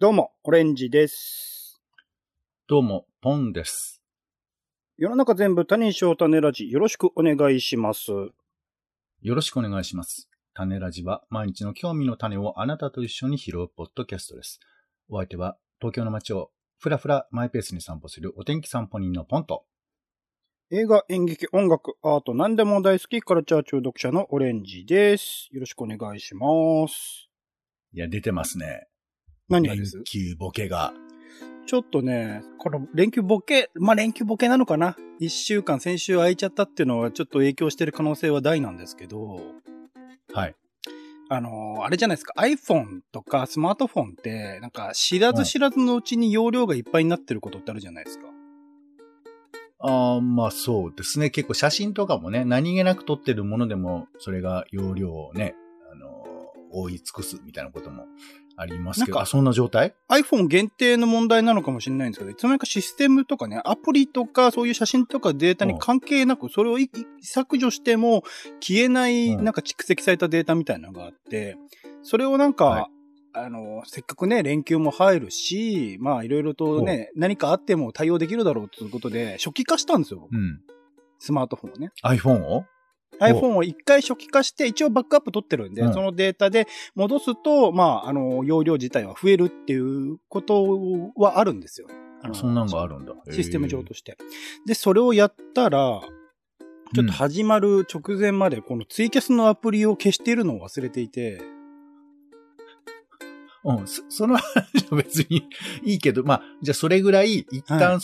どうも、オレンジです。どうも、ポンです。世の中全部、タネにしようタネラジ、よろしくお願いします。よろしくお願いします。タネラジは、毎日の興味の種をあなたと一緒に拾うポッドキャストです。お相手は、東京の街をふらふらマイペースに散歩するお天気散歩人のポンと、映画、演劇、音楽、アート、何でも大好き、カルチャー中毒者のオレンジです。よろしくお願いします。いや、出てますね。何がです？連休ボケが。ちょっとね、この連休ボケ、連休ボケなのかな？一週間、先週空いちゃったっていうのはちょっと影響してる可能性は大なんですけど。はい。あれじゃないですか、iPhone とかスマートフォンって、なんか知らず知らずのうちに容量がいっぱいになってることってあるじゃないですか。ああ、まあそうですね。結構写真とかもね、何気なく撮ってるものでも、それが容量をね、覆い尽くすみたいなこともありますけど、そんな状態 ？iPhone 限定の問題なのかもしれないんですけど、いつの間にかシステムとかね、アプリとかそういう写真とかデータに関係なく、それを削除しても消えないなんか蓄積されたデータみたいなのがあって、それをなんか、はい、せっかくね連休も入るし、まあいろいろとね何かあっても対応できるだろうということで初期化したんですよ。うん、スマートフォンをね。iPhone を一回初期化して、一応バックアップ取ってるんで、そのデータで戻すと、容量自体は増えるっていうことはあるんですよ。そんなんがあるんだ。システム上として。で、それをやったら、ちょっと始まる直前まで、このツイキャスのアプリを消しているのを忘れていて、その話は別にいいけど、じゃあそれぐらい、一旦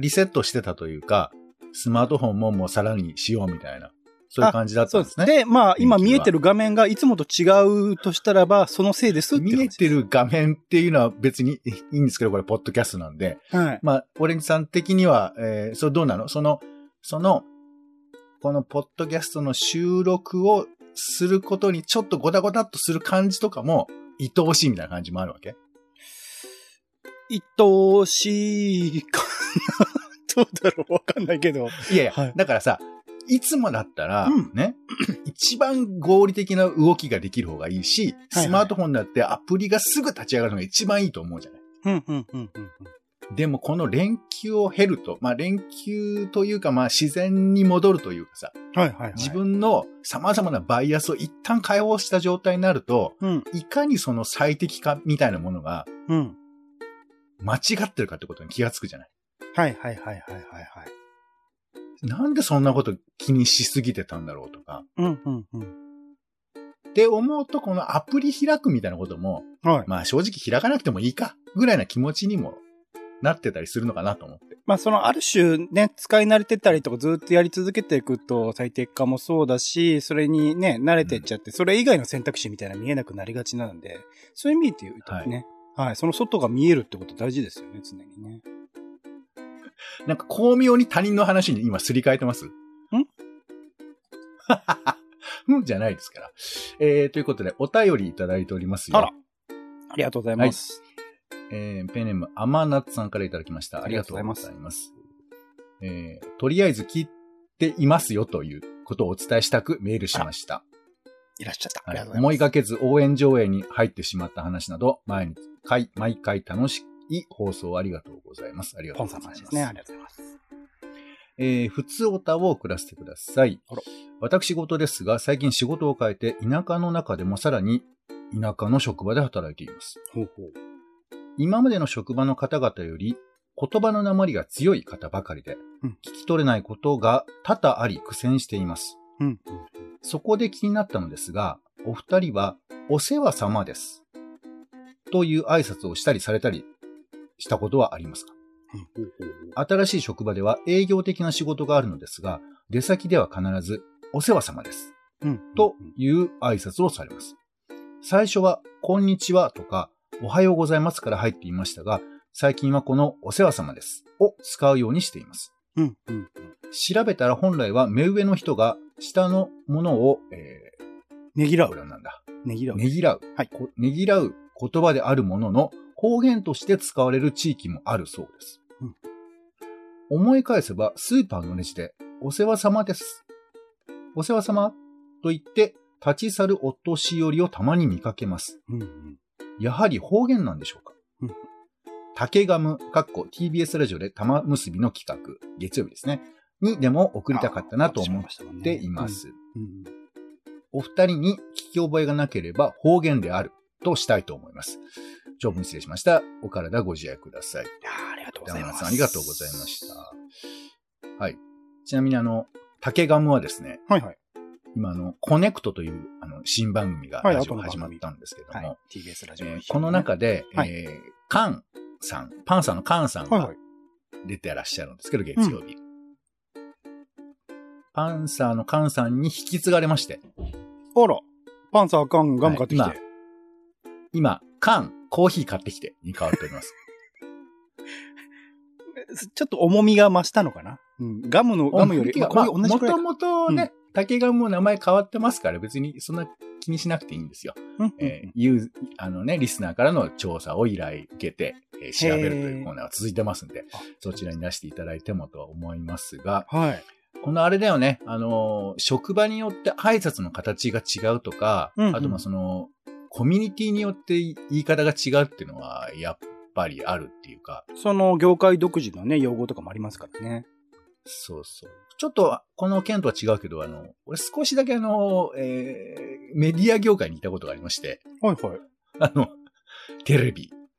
リセットしてたというか、スマートフォンももうさらにしようみたいな。そういう感じだったんですね。で、今見えてる画面がいつもと違うとしたらば、そのせいですって。見えてる画面っていうのは別にいいんですけど、これ、ポッドキャストなんで。はい、オレンジさん的には、それどうなの？このポッドキャストの収録をすることにちょっとゴタゴタっとする感じとかも、愛おしいみたいな感じもあるわけ？愛おしいかなどうだろうわかんないけど。いや、はい、だからさ、いつもだったら、ね、一番合理的な動きができる方がいいし、スマートフォンだってアプリがすぐ立ち上がるのが一番いいと思うじゃない。でもこの連休を経ると、連休というか自然に戻るというかさ、自分の様々なバイアスを一旦解放した状態になると、いかにその最適化みたいなものが、間違ってるかってことに気がつくじゃない。はい。なんでそんなこと気にしすぎてたんだろうとか。って思うと、このアプリ開くみたいなことも、正直開かなくてもいいか、ぐらいな気持ちにもなってたりするのかなと思って。ある種ね、使い慣れてたりとかずっとやり続けていくと最適化もそうだし、それにね、慣れてっちゃって、それ以外の選択肢みたいな見えなくなりがちなんで、そういう意味で言うとね、その外が見えるってこと大事ですよね、常にね。なんか巧妙に他人の話に今すり替えてます？じゃないですから。ということで、お便りいただいておりますよ。ありがとうございます。はい、ペンネーム、甘夏さんからいただきました。ありがとうございます。とりあえず聞いていますよということをお伝えしたくメールしました。いらっしゃった。ありがとうございます。思いがけず応援上映に入ってしまった話など、毎回楽しく放送ありがとうございます。ありがとうございます。ありがとうございます。普通おたを送らせてください。私事ですが、最近仕事を変えて田舎の中でもさらに田舎の職場で働いています。今までの職場の方々より言葉の訛りが強い方ばかりで、聞き取れないことが多々あり苦戦しています。そこで気になったのですが、お二人はお世話様ですという挨拶をしたりされたりしたことはありますか？新しい職場では営業的な仕事があるのですが、出先では必ずお世話様ですという挨拶をされます。最初はこんにちはとかおはようございますから入っていましたが、最近はこのお世話様ですを使うようにしています。調べたら本来は目上の人が下のものを、ねぎらう。ねぎらう言葉であるものの、方言として使われる地域もあるそうです。思い返せば、スーパーのレジで、お世話様です。お世話様と言って、立ち去るお年寄りをたまに見かけます。やはり方言なんでしょうか？竹ガム、TBS ラジオで玉結びの企画、月曜日ですね。にでも送りたかったなと思っています。お二人に聞き覚えがなければ方言であるとしたいと思います。長文失礼しました。お体ご自愛ください。ありがとうございます。ありがとうございました。はい。ちなみに竹ガムはですね、はいはい、今コネクトという新番組がラジオ始まったんですけども、はい、TBS ラジオ、この中で、はいパンさんのカンさんが出てらっしゃるんですけど、はいはい、月曜日。パンサーのカンさんに引き継がれまして。あら、パンサーカンガム買ってきて。はい、今、カン、コーヒー買ってきてに変わっております。ちょっと重みが増したのかな、うん、ガムより、もともとね、竹ガムも名前変わってますから、別にそんな気にしなくていいんですよ。リスナーからの調査を依頼受けて、調べるというコーナーが続いてますんで、そちらに出していただいてもとは思いますが、はい。このあれだよね。職場によって挨拶の形が違うとか、あとコミュニティによって言い方が違うっていうのは、やっぱりあるっていうか。その業界独自のね、用語とかもありますからね。そうそう。ちょっと、この件とは違うけど、俺少しだけメディア業界にいたことがありまして。はいはい。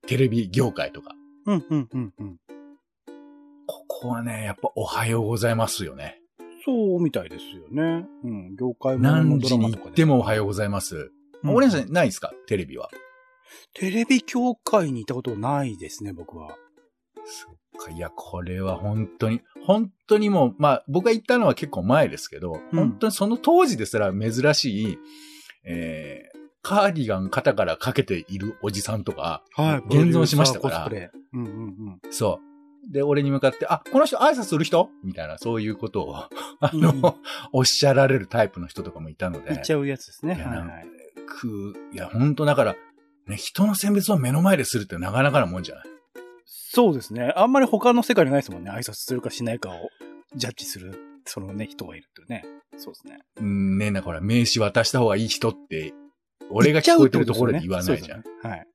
テレビ業界とか。ここはね、やっぱおはようございますよね。そうみたいですよね。うん、業界も何時に行ってもおはようございます。オレンジさんないですか？テレビは。テレビ協会にいたことないですね、僕は。そっか、いや、これは本当にもう、まあ、僕が行ったのは結構前ですけど、本当にその当時ですら珍しい、カーディガン肩からかけているおじさんとか、はい、現存しましたから。そう。で、俺に向かって、あ、この人挨拶する人みたいな、そういうことを、おっしゃられるタイプの人とかもいたので。言っちゃうやつですね。いや、ほんとだから、ね、人の選別を目の前でするってなかなかなもんじゃない。そうですね。あんまり他の世界にないですもんね。挨拶するかしないかをジャッジする、そのね、人がいるってね。そうですね。ね、だから名刺渡した方がいい人って、俺が聞こえてるところで言わないじゃん。はい。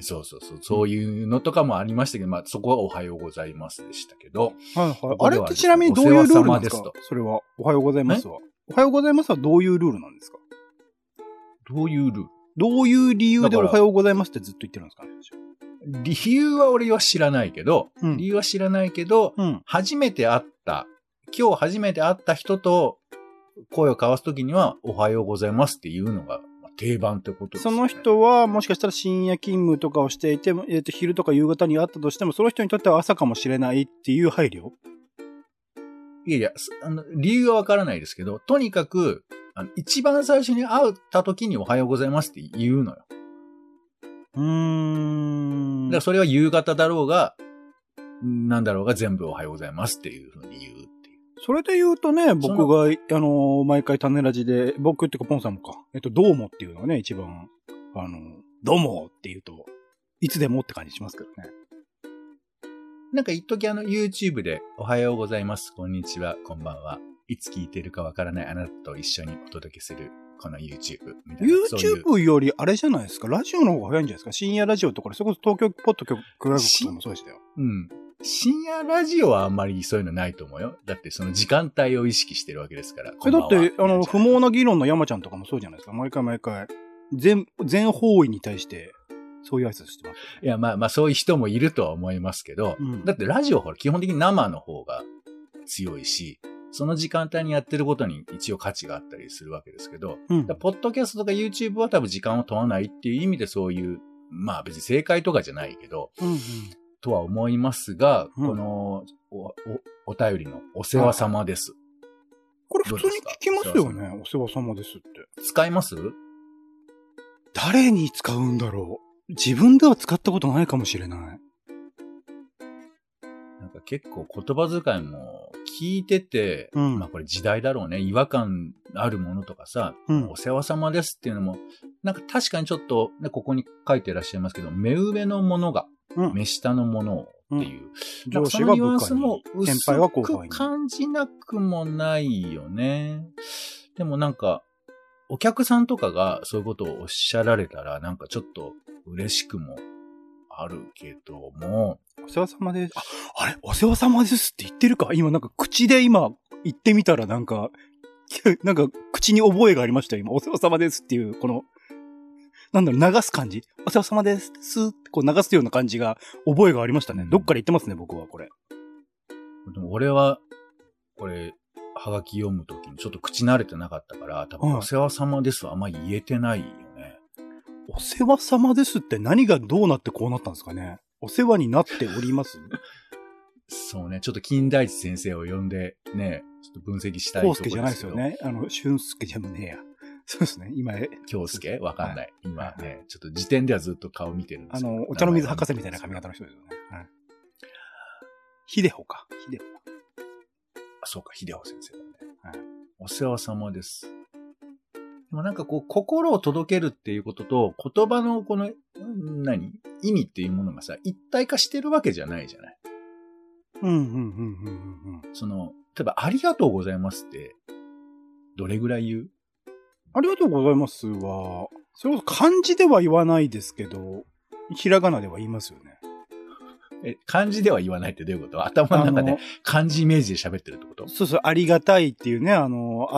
そうそうそう。そういうのとかもありましたけど、まあ、そこはおはようございますでしたけど。はいはい。あれってちなみにどういうルールなんですか？それは。おはようございますは。おはようございますはどういうルールなんですか？どういうルール？どういう理由でおはようございますってずっと言ってるんですかね？理由は俺は知らないけど、初めて会った、今日初めて会った人と声を交わすときには、おはようございますっていうのが、定番ってことですね。その人はもしかしたら深夜勤務とかをしていて、昼とか夕方にあったとしても、その人にとっては朝かもしれないっていう配慮？いやいや、理由はわからないですけど、とにかく、一番最初に会った時におはようございますって言うのよ。だからそれは夕方だろうが、なんだろうが全部おはようございますっていうふうに言うっていう。それで言うとね、僕が、毎回種ラジで、僕っていうかポンさんもか、どうもっていうのがね、一番、どうもって言うと、いつでもって感じしますけどね。なんか一時YouTube で、おはようございます、こんにちは、こんばんは。いつ聞いてるかわからないあなたと一緒にお届けする、この YouTube みたいな。YouTube よりあれじゃないですか、ラジオの方が早いんじゃないですか。深夜ラジオとか、それこそ東京ポッド局クラブとかもそうでしたよ。うん。深夜ラジオはあんまりそういうのないと思うよ。だってその時間帯を意識してるわけですから。だって、不毛な議論の山ちゃんとかもそうじゃないですか。毎回、全方位に対して、そういう挨拶してます。いや、まあ、そういう人もいるとは思いますけど、だってラジオほら、基本的に生の方が強いし、その時間帯にやってることに一応価値があったりするわけですけど、ポッドキャストとか YouTube は多分時間を問わないっていう意味でそういう、まあ別に正解とかじゃないけど、とは思いますが、このお便りのお世話様です。これ普通に聞きますよね、お世話様ですって。使います？誰に使うんだろう。自分では使ったことないかもしれない。なんか結構言葉遣いも聞いてて、まあこれ時代だろうね。違和感あるものとかさ、お世話様ですっていうのも、なんか確かにちょっとね、ここに書いていらっしゃいますけど、目上のものが、目下のものをっていう。上司は部下に、先輩は後輩に。感じなくもないよね。でもなんか、お客さんとかがそういうことをおっしゃられたら、なんかちょっと嬉しくもはあるけども、お世話様です。あれお世話様ですって言ってるか？今なんか口で今言ってみたらなんか口に覚えがありましたよ。今お世話様ですっていうこのなんだろう流す感じ、お世話様ですってこう流すような感じが覚えがありましたね。どっから言ってますね僕はこれ。でも俺はこれハガキ読むときにちょっと口慣れてなかったから多分お世話様ですはあんま言えてないよね、うん、お世話様ですって何がどうなってこうなったんですかね。お世話になっておりますそうね、ちょっと金田一先生を呼んでね、ちょっと分析したいところですけど。康介じゃないですよね。俊介じゃねえや。そうですね、今京介わかんない、はい、今ね、はい、ちょっと時点ではずっと顔見てるんですけど、お茶の水博士みたいな髪型の人ですよね、はい、秀穂か、秀穂、そうか、秀穂先生だね、はい、お世話様です。でもなんかこう心を届けるっていうことと言葉のこの何意味っていうものがさ一体化してるわけじゃないじゃない。うんうんうんうんうん。その例えばありがとうございますってどれぐらい言う？ありがとうございますはそれこそ漢字では言わないですけどひらがなでは言いますよね。漢字では言わないってどういうこと？頭の中で漢字イメージで喋ってるってこと？そうそう、ありがたいっていうね、あ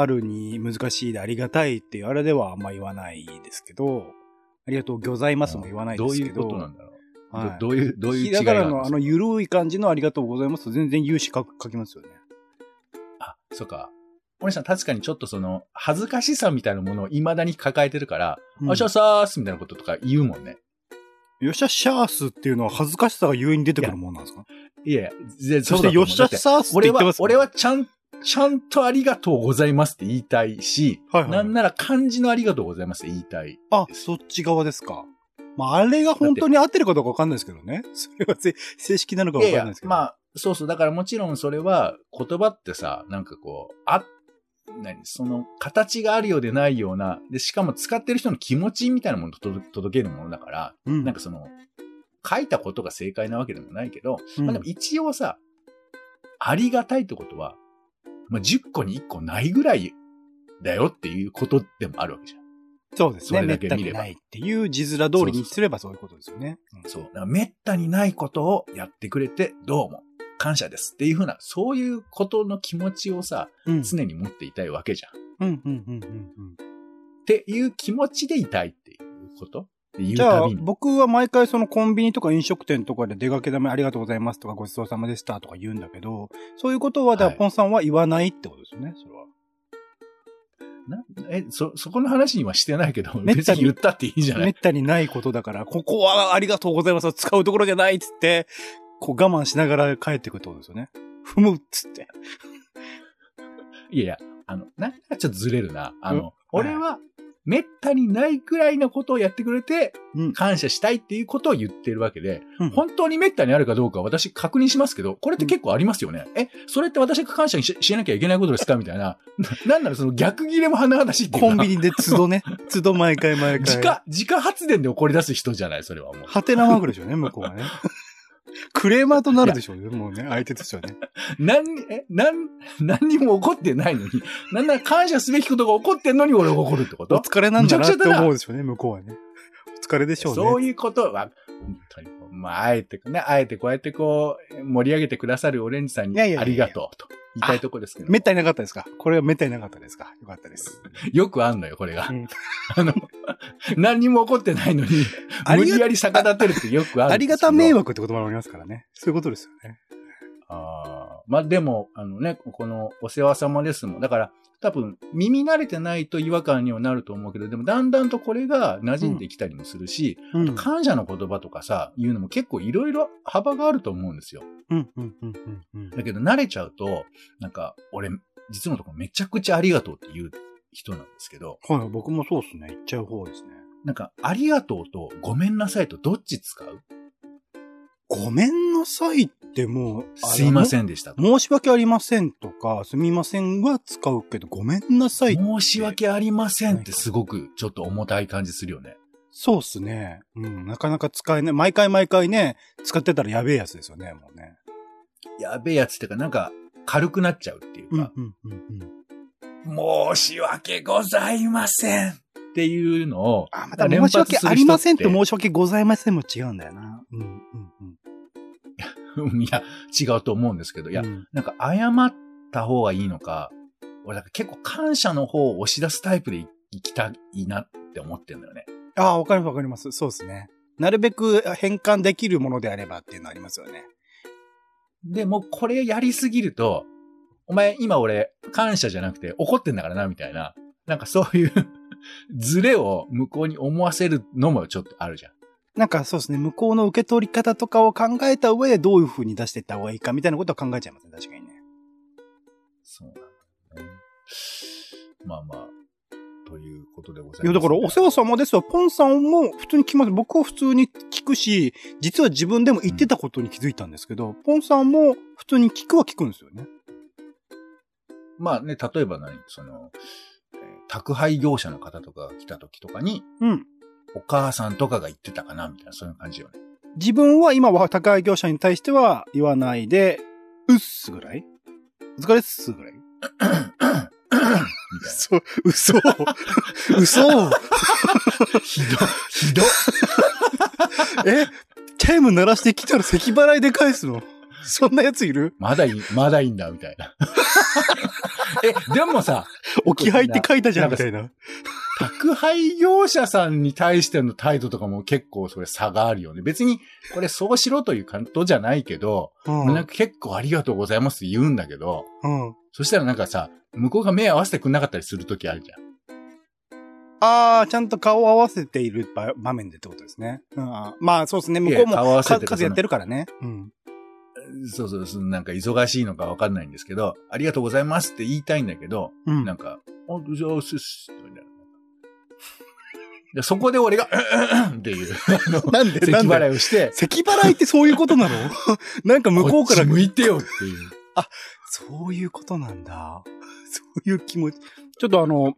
るに難しいでありがたいっていうあれではあんま言わないですけど、ありがとうございますも言わないですけど。どういうことなんだろう、はい、どういう違いなんですか？だからゆるい感じのありがとうございますと全然有志書きますよね。あ、そうか。俺さん確かにちょっとその恥ずかしさみたいなものを未だに抱えてるから、うん、おしゃさーすみたいなこととか言うもんね。よっしゃシャースっていうのは恥ずかしさがゆえに出てくるもんなんですか？いや、そしてよっしゃシャースって言ってますか？俺はちゃんとありがとうございますって言いたいし、はいはい、なんなら漢字のありがとうございますって言いたい。あ、そっち側ですか。まあ、あれが本当に合ってるかどうかわかんないですけどね。それは正式なのかわかんないですけど。いやいや、まあ、そうそう。だからもちろんそれは言葉ってさ、なんかこう、その形があるようでないような、で、しかも使ってる人の気持ちみたいなものと届けるものだから、うん、なんかその、書いたことが正解なわけでもないけど、うん、まあ、でも一応さ、ありがたいってことは、まあ、10個に1個ないぐらいだよっていうことでもあるわけじゃん。そうですね。めったにないっていう字面通りにすればそういうことですよね。そう。だからめったにないことをやってくれてどうも。感謝ですっていうふうな、そういうことの気持ちをさ、うん、常に持っていたいわけじゃん。うんうんうんうんうん。っていう気持ちでいたいっていうこと？じゃあ僕は毎回そのコンビニとか飲食店とかで出かけためありがとうございますとかごちそうさまでしたとか言うんだけど、そういうことはだからポンさんは言わないってことですよね、はい、それは。そこの話にはしてないけど、別に言ったっていいじゃない？めったにないことだから、ここはありがとうございますを使うところじゃないっつって、こう我慢しながら帰ってくるってことですよね。ふむっつって。いやいや、なんかちょっとずれるな。俺は、めったにないくらいのことをやってくれて、感謝したいっていうことを言ってるわけで、うん、本当にめったにあるかどうか私確認しますけど、これって結構ありますよね。うん、それって私が感謝に しなきゃいけないことですかみたいな。なんならその逆切れも甚だしいっていう。コンビニで都度ね。都度毎回。自家発電で怒り出す人じゃない、それはもう。はてなマークでしょうね、向こうはね。クレーマーとなるでしょうね、もうね、相手としてはね。何にも怒ってないのに、なんなら感謝すべきことが怒ってんのに俺が怒るってこと？お疲れなんだなって思うでしょうね、向こうはね。お疲れでしょうね。そういうことは、本当に、まあ、あえてこうやってこう、盛り上げてくださるオレンジさんに、ありがとうと言いたいとこですけど。めったになかったですか？これはめったになかったですか？よかったです。よくあんのよ、これが。うん、何にも起こってないのに、無理やり逆立てるってよくある。ありがた迷惑ってこともありますからね。そういうことですよね。ああ。まあ、でも、ね、このお世話様ですもん。だから、多分、耳慣れてないと違和感にはなると思うけど、でもだんだんとこれが馴染んできたりもするし、うん、あと感謝の言葉とかさ、言うのも結構いろいろ幅があると思うんですよ。だけど慣れちゃうと、なんか、俺、実のところめちゃくちゃありがとうって言う人なんですけど。はい、僕もそうですね。言っちゃう方ですね。なんか、ありがとうとごめんなさいとどっち使う？ごめんなさいってもう、すいませんでした。申し訳ありませんとか、すみませんは使うけど、ごめんなさいって。申し訳ありませんってすごくちょっと重たい感じするよね。そうっすね。うん、なかなか使えない。毎回ね、使ってたらやべえやつですよね、もうね。やべえやつってか、なんか軽くなっちゃうっていうか。申し訳ございませんっっていうのを連発する人って。あ、また申し訳ありませんと申し訳ございませんも違うんだよな。うんうんうん。いや、違うと思うんですけど、いや、うん、なんか謝った方がいいのか、俺なんか結構感謝の方を押し出すタイプでいきたいなって思ってんだよね。ああ、わかりますわかります。そうですね。なるべく変換できるものであればっていうのありますよね。でもこれやりすぎると、お前今俺感謝じゃなくて怒ってんだからなみたいな、なんかそういうズレを向こうに思わせるのもちょっとあるじゃん。なんかそうですね、向こうの受け取り方とかを考えた上でどういう風に出していった方がいいかみたいなことは考えちゃいますね、確かにね。そうなんだね。まあまあ。ということでございます、ね。いや、だからお世話様ですよ。ポンさんも普通に聞きます。僕は普通に聞くし、実は自分でも言ってたことに気づいたんですけど、うん、ポンさんも普通に聞くは聞くんですよね。まあね、例えば何、その、宅配業者の方とかが来た時とかに、うん、お母さんとかが言ってたかなみたいな、そういう感じよね。自分は今は宅配業者に対しては言わないで、うっすぐらいお疲れっすぐらいそう、嘘嘘ひどえ、チャイム鳴らしてきたら咳払いで返すの、そんなやついる？まだいいんだみたいなえ、でもさ、置き配って書いたじゃんみたいな、宅配業者さんに対しての態度とかも結構それ差があるよね。別にこれそうしろという感じじゃないけど、うん、なんか結構ありがとうございますって言うんだけど、うん、そしたらなんかさ、向こうが目合わせてくんなかったりするときあるじゃん。ああ、ちゃんと顔を合わせている場面でってことですね。うん、まあそうですね、向こうも数やってるからね。うん、そうそう、なんか忙しいのかわかんないんですけど、ありがとうございますって言いたいんだけど、うん、なんか、おじゃあすしみたいな。そこで俺がっていうなんで咳払いをして、咳払いってそういうことなの？なんか向こうから向いてよっていう。あ、そういうことなんだ。そういう気持ち。ちょっと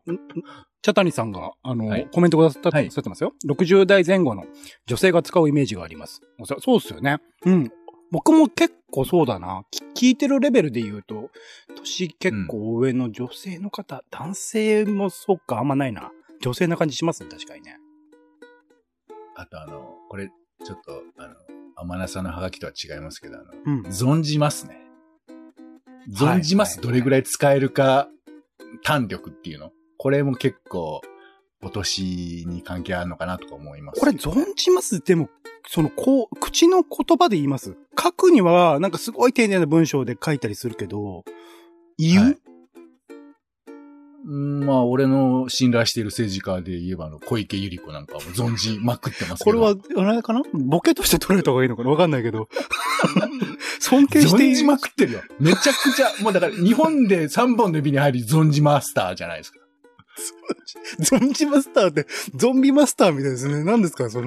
茶谷さんが、はい、コメントくださってますよ、はい。60代前後の女性が使うイメージがあります。そうっすよね。うん。僕も結構そうだな。聞いてるレベルで言うと、年結構上の女性の方、うん、男性もそうか、あんまないな。女性な感じしますね、確かにね。あとこれ、ちょっと、天菜さんのハガキとは違いますけど、うん、存じますね。存じます、はいはいはい、どれぐらい使えるか、単力っていうの。これも結構、お年に関係あるのかなとか思います、ね。これ、存じますでも、口の言葉で言います。書くには、なんかすごい丁寧な文章で書いたりするけど、言う、はい、まあ、俺の信頼している政治家で言えば、小池百合子なんかも存じまくってますけど。これは、あれかな？ボケとして取られた方がいいのかな？わかんないけど。尊敬している。存じまくってるよ。めちゃくちゃ、もうだから日本で3本の指に入り存じマスターじゃないですか。存じマスターって、ゾンビマスターみたいですね。何ですか、す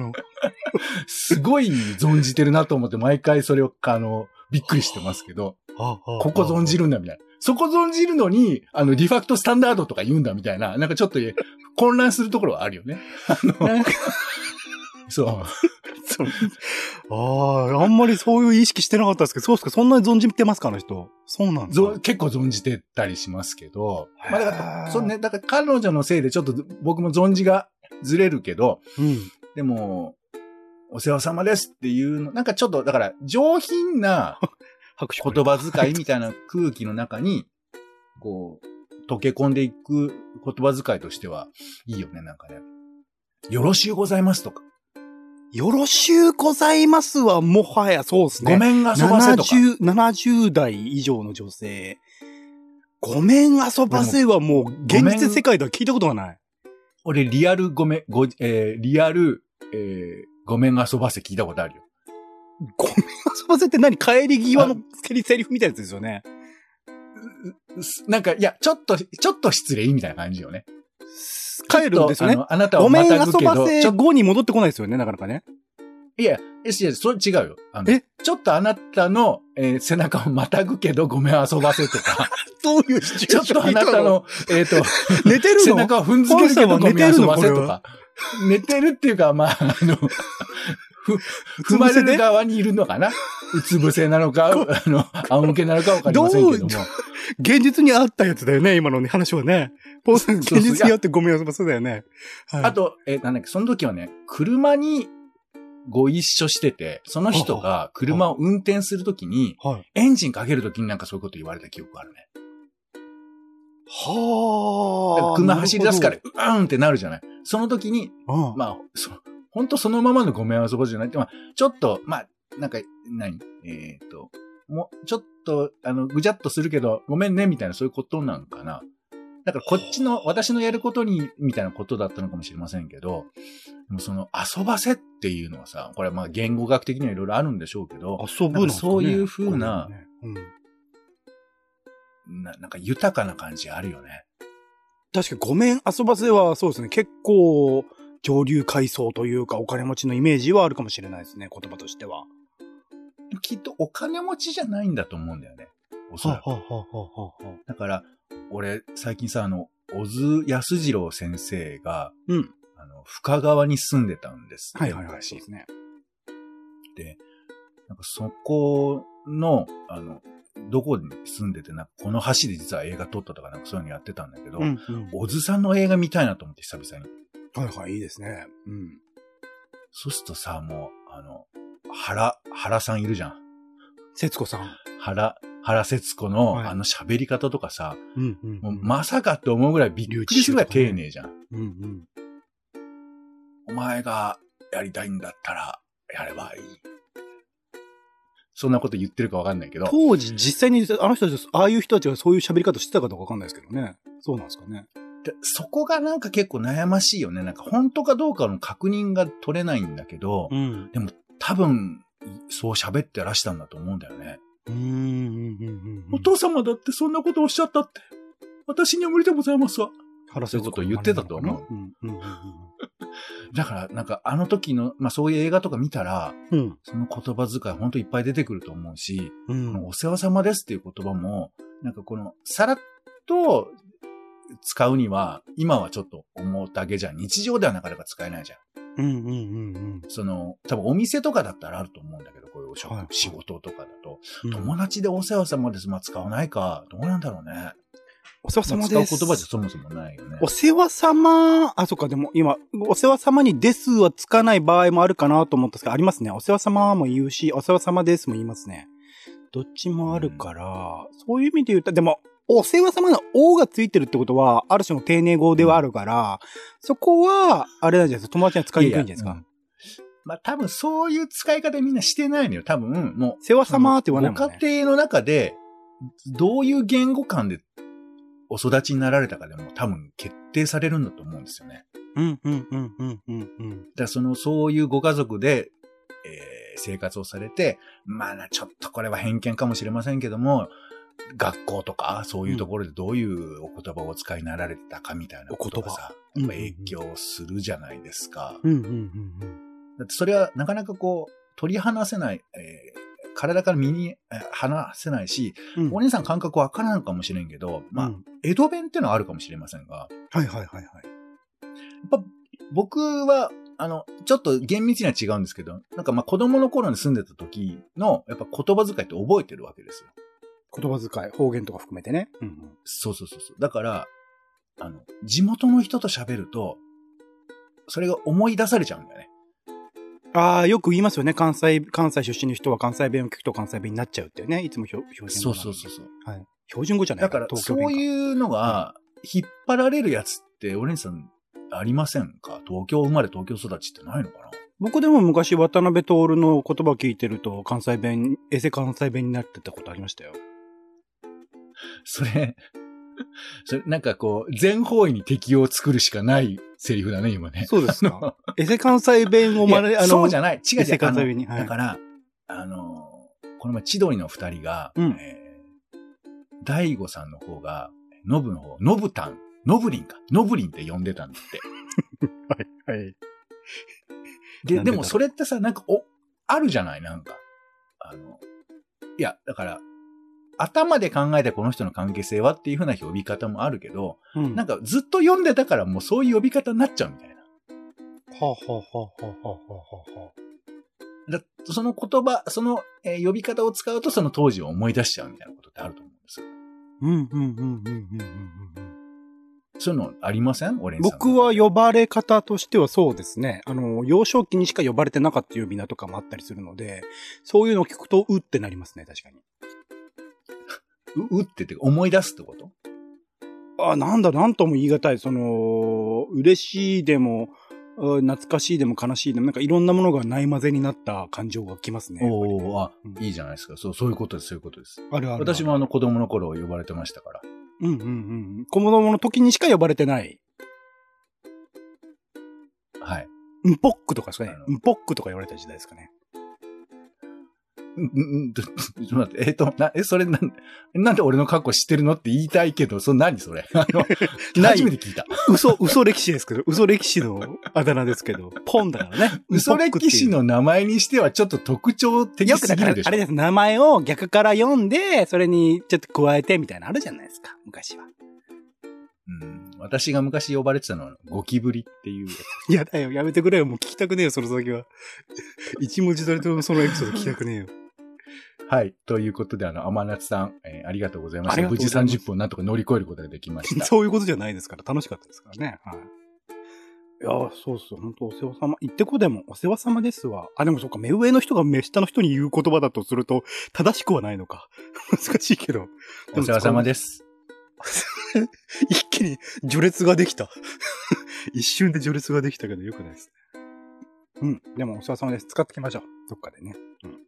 ごい存じてるなと思って、毎回それを、びっくりしてますけど、ここ存じるんだみたいな。そこ存じるのに、ディファクトスタンダードとか言うんだみたいな、なんかちょっと混乱するところはあるよね。そう。ああ、あんまりそういう意識してなかったんですけど、そうですか、そんなに存じてますか、あの人。そうなんですか。結構存じてたりしますけど、まあだから、そうね、だから彼女のせいでちょっと僕も存じがずれるけど、うん、でも、お世話様ですっていうの、なんかちょっと、だから上品な言葉遣いみたいな空気の中に、こう、溶け込んでいく言葉遣いとしてはいいよね、なんかね。よろしゅうございますとか。よろしゅうございますはもはやそうですね。ごめん遊ばせとか。70代以上の女性。ごめん遊ばせはもう現実世界では聞いたことがない。俺リアルごめん、リアル、ごめん遊ばせ聞いたことあるよ。ごめん遊ばせって何？帰り際のセリフみたいなやつですよね。なんか、いや、ちょっと失礼みたいな感じよね。帰るんですよね。あなたはまたぐけど。ごめん遊ばせ後に戻ってこないですよね、なかなかね。いや、それ違うよ。ちょっとあなたの、背中をまたぐけどごめん遊ばせとか。どういうシチュエーション？ちょっとあなたの、寝てるの？背中を踏んづけるけどごめん遊ばせとか。寝てるっていうか、まあ、踏まれる側にいるのかな？うつ伏せなのか、仰向けなのかわかりませんけども。現実にあったやつだよね、今のね、話はね。ポーさん、現実にあってごめんなさい、そうだよね。はい、あと、なんだっけ、その時はね、車にご一緒してて、その人が車を運転するときに、はい、エンジンかけるときになんかそういうこと言われた記憶があるね。はぁ。車走り出すから、うーんってなるじゃない。その時に、ああまあ、ほんとそのままのごめんはそこじゃないって、まあ、ちょっと、まあ、なんか、もう、ちょっと、ぐじゃっとするけど、ごめんね、みたいな、そういうことなんかな。だから、こっちの、私のやることに、みたいなことだったのかもしれませんけど、でもその、遊ばせっていうのはさ、これはまあ、言語学的にはいろいろあるんでしょうけど、遊ぶの、ね、そういうふうな、なんか豊かな感じあるよね。確かにごめん遊ばせはそうですね。結構上流階層というかお金持ちのイメージはあるかもしれないですね。言葉としては。きっとお金持ちじゃないんだと思うんだよね。おそらく。だから、俺最近さ、小津安二郎先生が、うん、深川に住んでたんです。はいはいはい。そうですね。で、なんかそこの、どこに住んでて、なんかこの橋で実は映画撮ったとかなんかそういうのやってたんだけど、小津さんの映画見たいなと思って久々に。はいはい、いいですね。うん。そうするとさ、もう、原さんいるじゃん。節子さん。原節子の、はい、喋り方とかさ、もうまさかって思うぐらいびっくりするぐらい丁寧じゃん。お前がやりたいんだったらやればいい。そんなこと言ってるかわかんないけど。当時、実際にあの人たち、ああいう人たちがそういう喋り方してたかどうかわかんないですけどね。そうなんですかね。で、そこがなんか結構悩ましいよね。なんか本当かどうかの確認が取れないんだけど、うん、でも多分、そう喋ってらしたんだと思うんだよね。お父様だってそんなことおっしゃったって、私には無理でございますわ。そういうことを言ってたと思う。だから、なんかあの時の、まあそういう映画とか見たら、うん、その言葉遣いほんといっぱい出てくると思うし、うん、このお世話様ですっていう言葉も、なんかこのさらっと使うには、今はちょっと重たげじゃん。日常ではなかなか使えないじゃん。多分お店とかだったらあると思うんだけど、こういう仕事とかだと、友達でお世話様です。まあ使わないか、どうなんだろうね。お世話様です。使う言葉じゃそもそもないよね。お世話様、あ、そっか、でも今、お世話様にですはつかない場合もあるかなと思ったんですけど、ありますね。お世話様も言うし、お世話様ですも言いますね。どっちもあるから、そういう意味で言ったら、でも、お世話様のおがついてるってことは、ある種の丁寧語ではあるから、そこは、あれなんじゃないですか、友達には使いにくいんじゃないですか。まあ多分そういう使い方みんなしてないのよ。多分、もう、世話様って言わないもんね。ご家庭の中で、どういう言語感で、お育ちになられたかでも多分決定されるんだと思うんですよね。だからそういうご家族で、生活をされて、まあちょっとこれは偏見かもしれませんけども、学校とかそういうところでどういうお言葉をお使いになられたかみたいなことがさ、影響するじゃないですか。だってそれはなかなかこう取り離せない、体から身に離せないし、お姉さん感覚わからんかもしれんけど、まあ、江戸弁ってのはあるかもしれませんが。やっぱ、僕は、ちょっと厳密には違うんですけど、なんかまあ子供の頃に住んでた時の、やっぱ言葉遣いって覚えてるわけですよ。言葉遣い、方言とか含めてね。そう。だから、地元の人と喋ると、それが思い出されちゃうんだよね。ああ、よく言いますよね。関西出身の人は関西弁を聞くと関西弁になっちゃうっていうね。いつも標準語。そう。はい。標準語じゃないから、東京弁か。そういうのが、引っ張られるやつって、オレンジさん、ありませんか？東京生まれ、東京育ちってないのかな？僕でも昔、渡辺徹の言葉を聞いてると、関西弁、衛星関西弁になってたことありましたよ。それ、なんかこう、全方位に敵を作るしかないセリフだね、今ね。そうですか。エセ関西弁をそうじゃない。違う違う。エセ関西弁に。だから、この前、千鳥の二人が、大悟さんの方が、ノブの方、ノブタン、ノブリンか。ノブリンって呼んでたんだって。でもそれってさ、なんか、あるじゃない、なんか。いや、だから、頭で考えてこの人の関係性はっていう風な呼び方もあるけど、なんかずっと読んでたからもうそういう呼び方になっちゃうみたいな。その言葉、その呼び方を使うとその当時を思い出しちゃうみたいなことってあると思うんですよ。うんうんうんうんうんうん。そういうのありません？オレンさん。僕は呼ばれ方としてはそうですね。幼少期にしか呼ばれてなかった呼び名とかもあったりするので、そういうのを聞くと、うってなりますね、確かに。うって思い出すってこと？あ、なんだ、なんとも言い難い。嬉しいでも、懐かしいでも悲しいでも、なんかいろんなものがない混ぜになった感情がきますね。おー、あ、うん、いいじゃないですか。そういうことです、そういうことです。あるある。私も子供の頃呼ばれてましたから。うんうんうん。子供の時にしか呼ばれてない。はい。んぽっくとかですかね。んぽっくとか言われた時代ですかね。ちょっと待って、それなんで俺の過去知ってるのって言いたいけど、何それ初めて聞いた。嘘歴史ですけど、嘘歴史のあだ名ですけど、ポンだからね。嘘歴史の名前にしてはちょっと特徴的すぎるでしょ。よくだから、あれです。名前を逆から読んで、それにちょっと加えてみたいなのあるじゃないですか、昔は。うん。私が昔呼ばれてたのは、ゴキブリっていう。いやだよ、やめてくれよ。もう聞きたくねえよ、その先は。一文字取りともそのエピソード聞きたくねえよ。はい。ということで、天夏さん、ありがとうございました。無事30分なんとか乗り越えることができました。そういうことじゃないですから、楽しかったですからね。はい。いやー、そうそう、本当お世話様。言ってこでもお世話様ですわ。あ、でもそっか、目上の人が目下の人に言う言葉だとすると、正しくはないのか。難しいけど。お世話様です。一気に序列ができた。一瞬で序列ができたけど、よくないですね。うん。でもお世話様です。使ってきましょう。どっかでね。うん。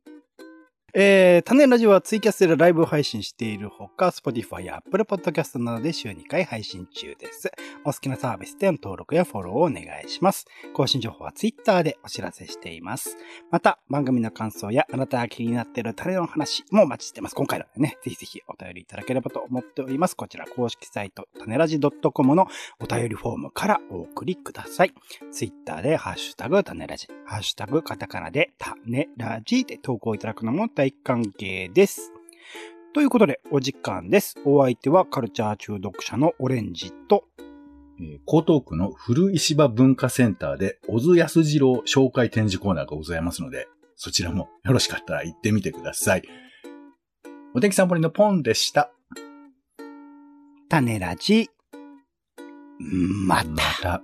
種ラジオはツイキャスでライブ配信しているほか、Spotify や Apple Podcast などで週2回配信中です。お好きなサービスでの登録やフォローをお願いします。更新情報は Twitter でお知らせしています。また、番組の感想やあなたが気になっている種の話もお待ちしています。今回のね、ぜひぜひお便りいただければと思っております。こちら公式サイト、種ラジ .com のお便りフォームからお送りください。Twitter でハッシュタグ種ラジ、ハッシュタグカタカナで種ラジで投稿いただくのも大歓迎です。ということで、お時間です。お相手はカルチャー中毒者のオレンジと、江東区の古石場文化センターで、小津安二郎紹介展示コーナーがございますので、そちらもよろしかったら行ってみてください。お天気散歩人のポンでした。種ラジ、また。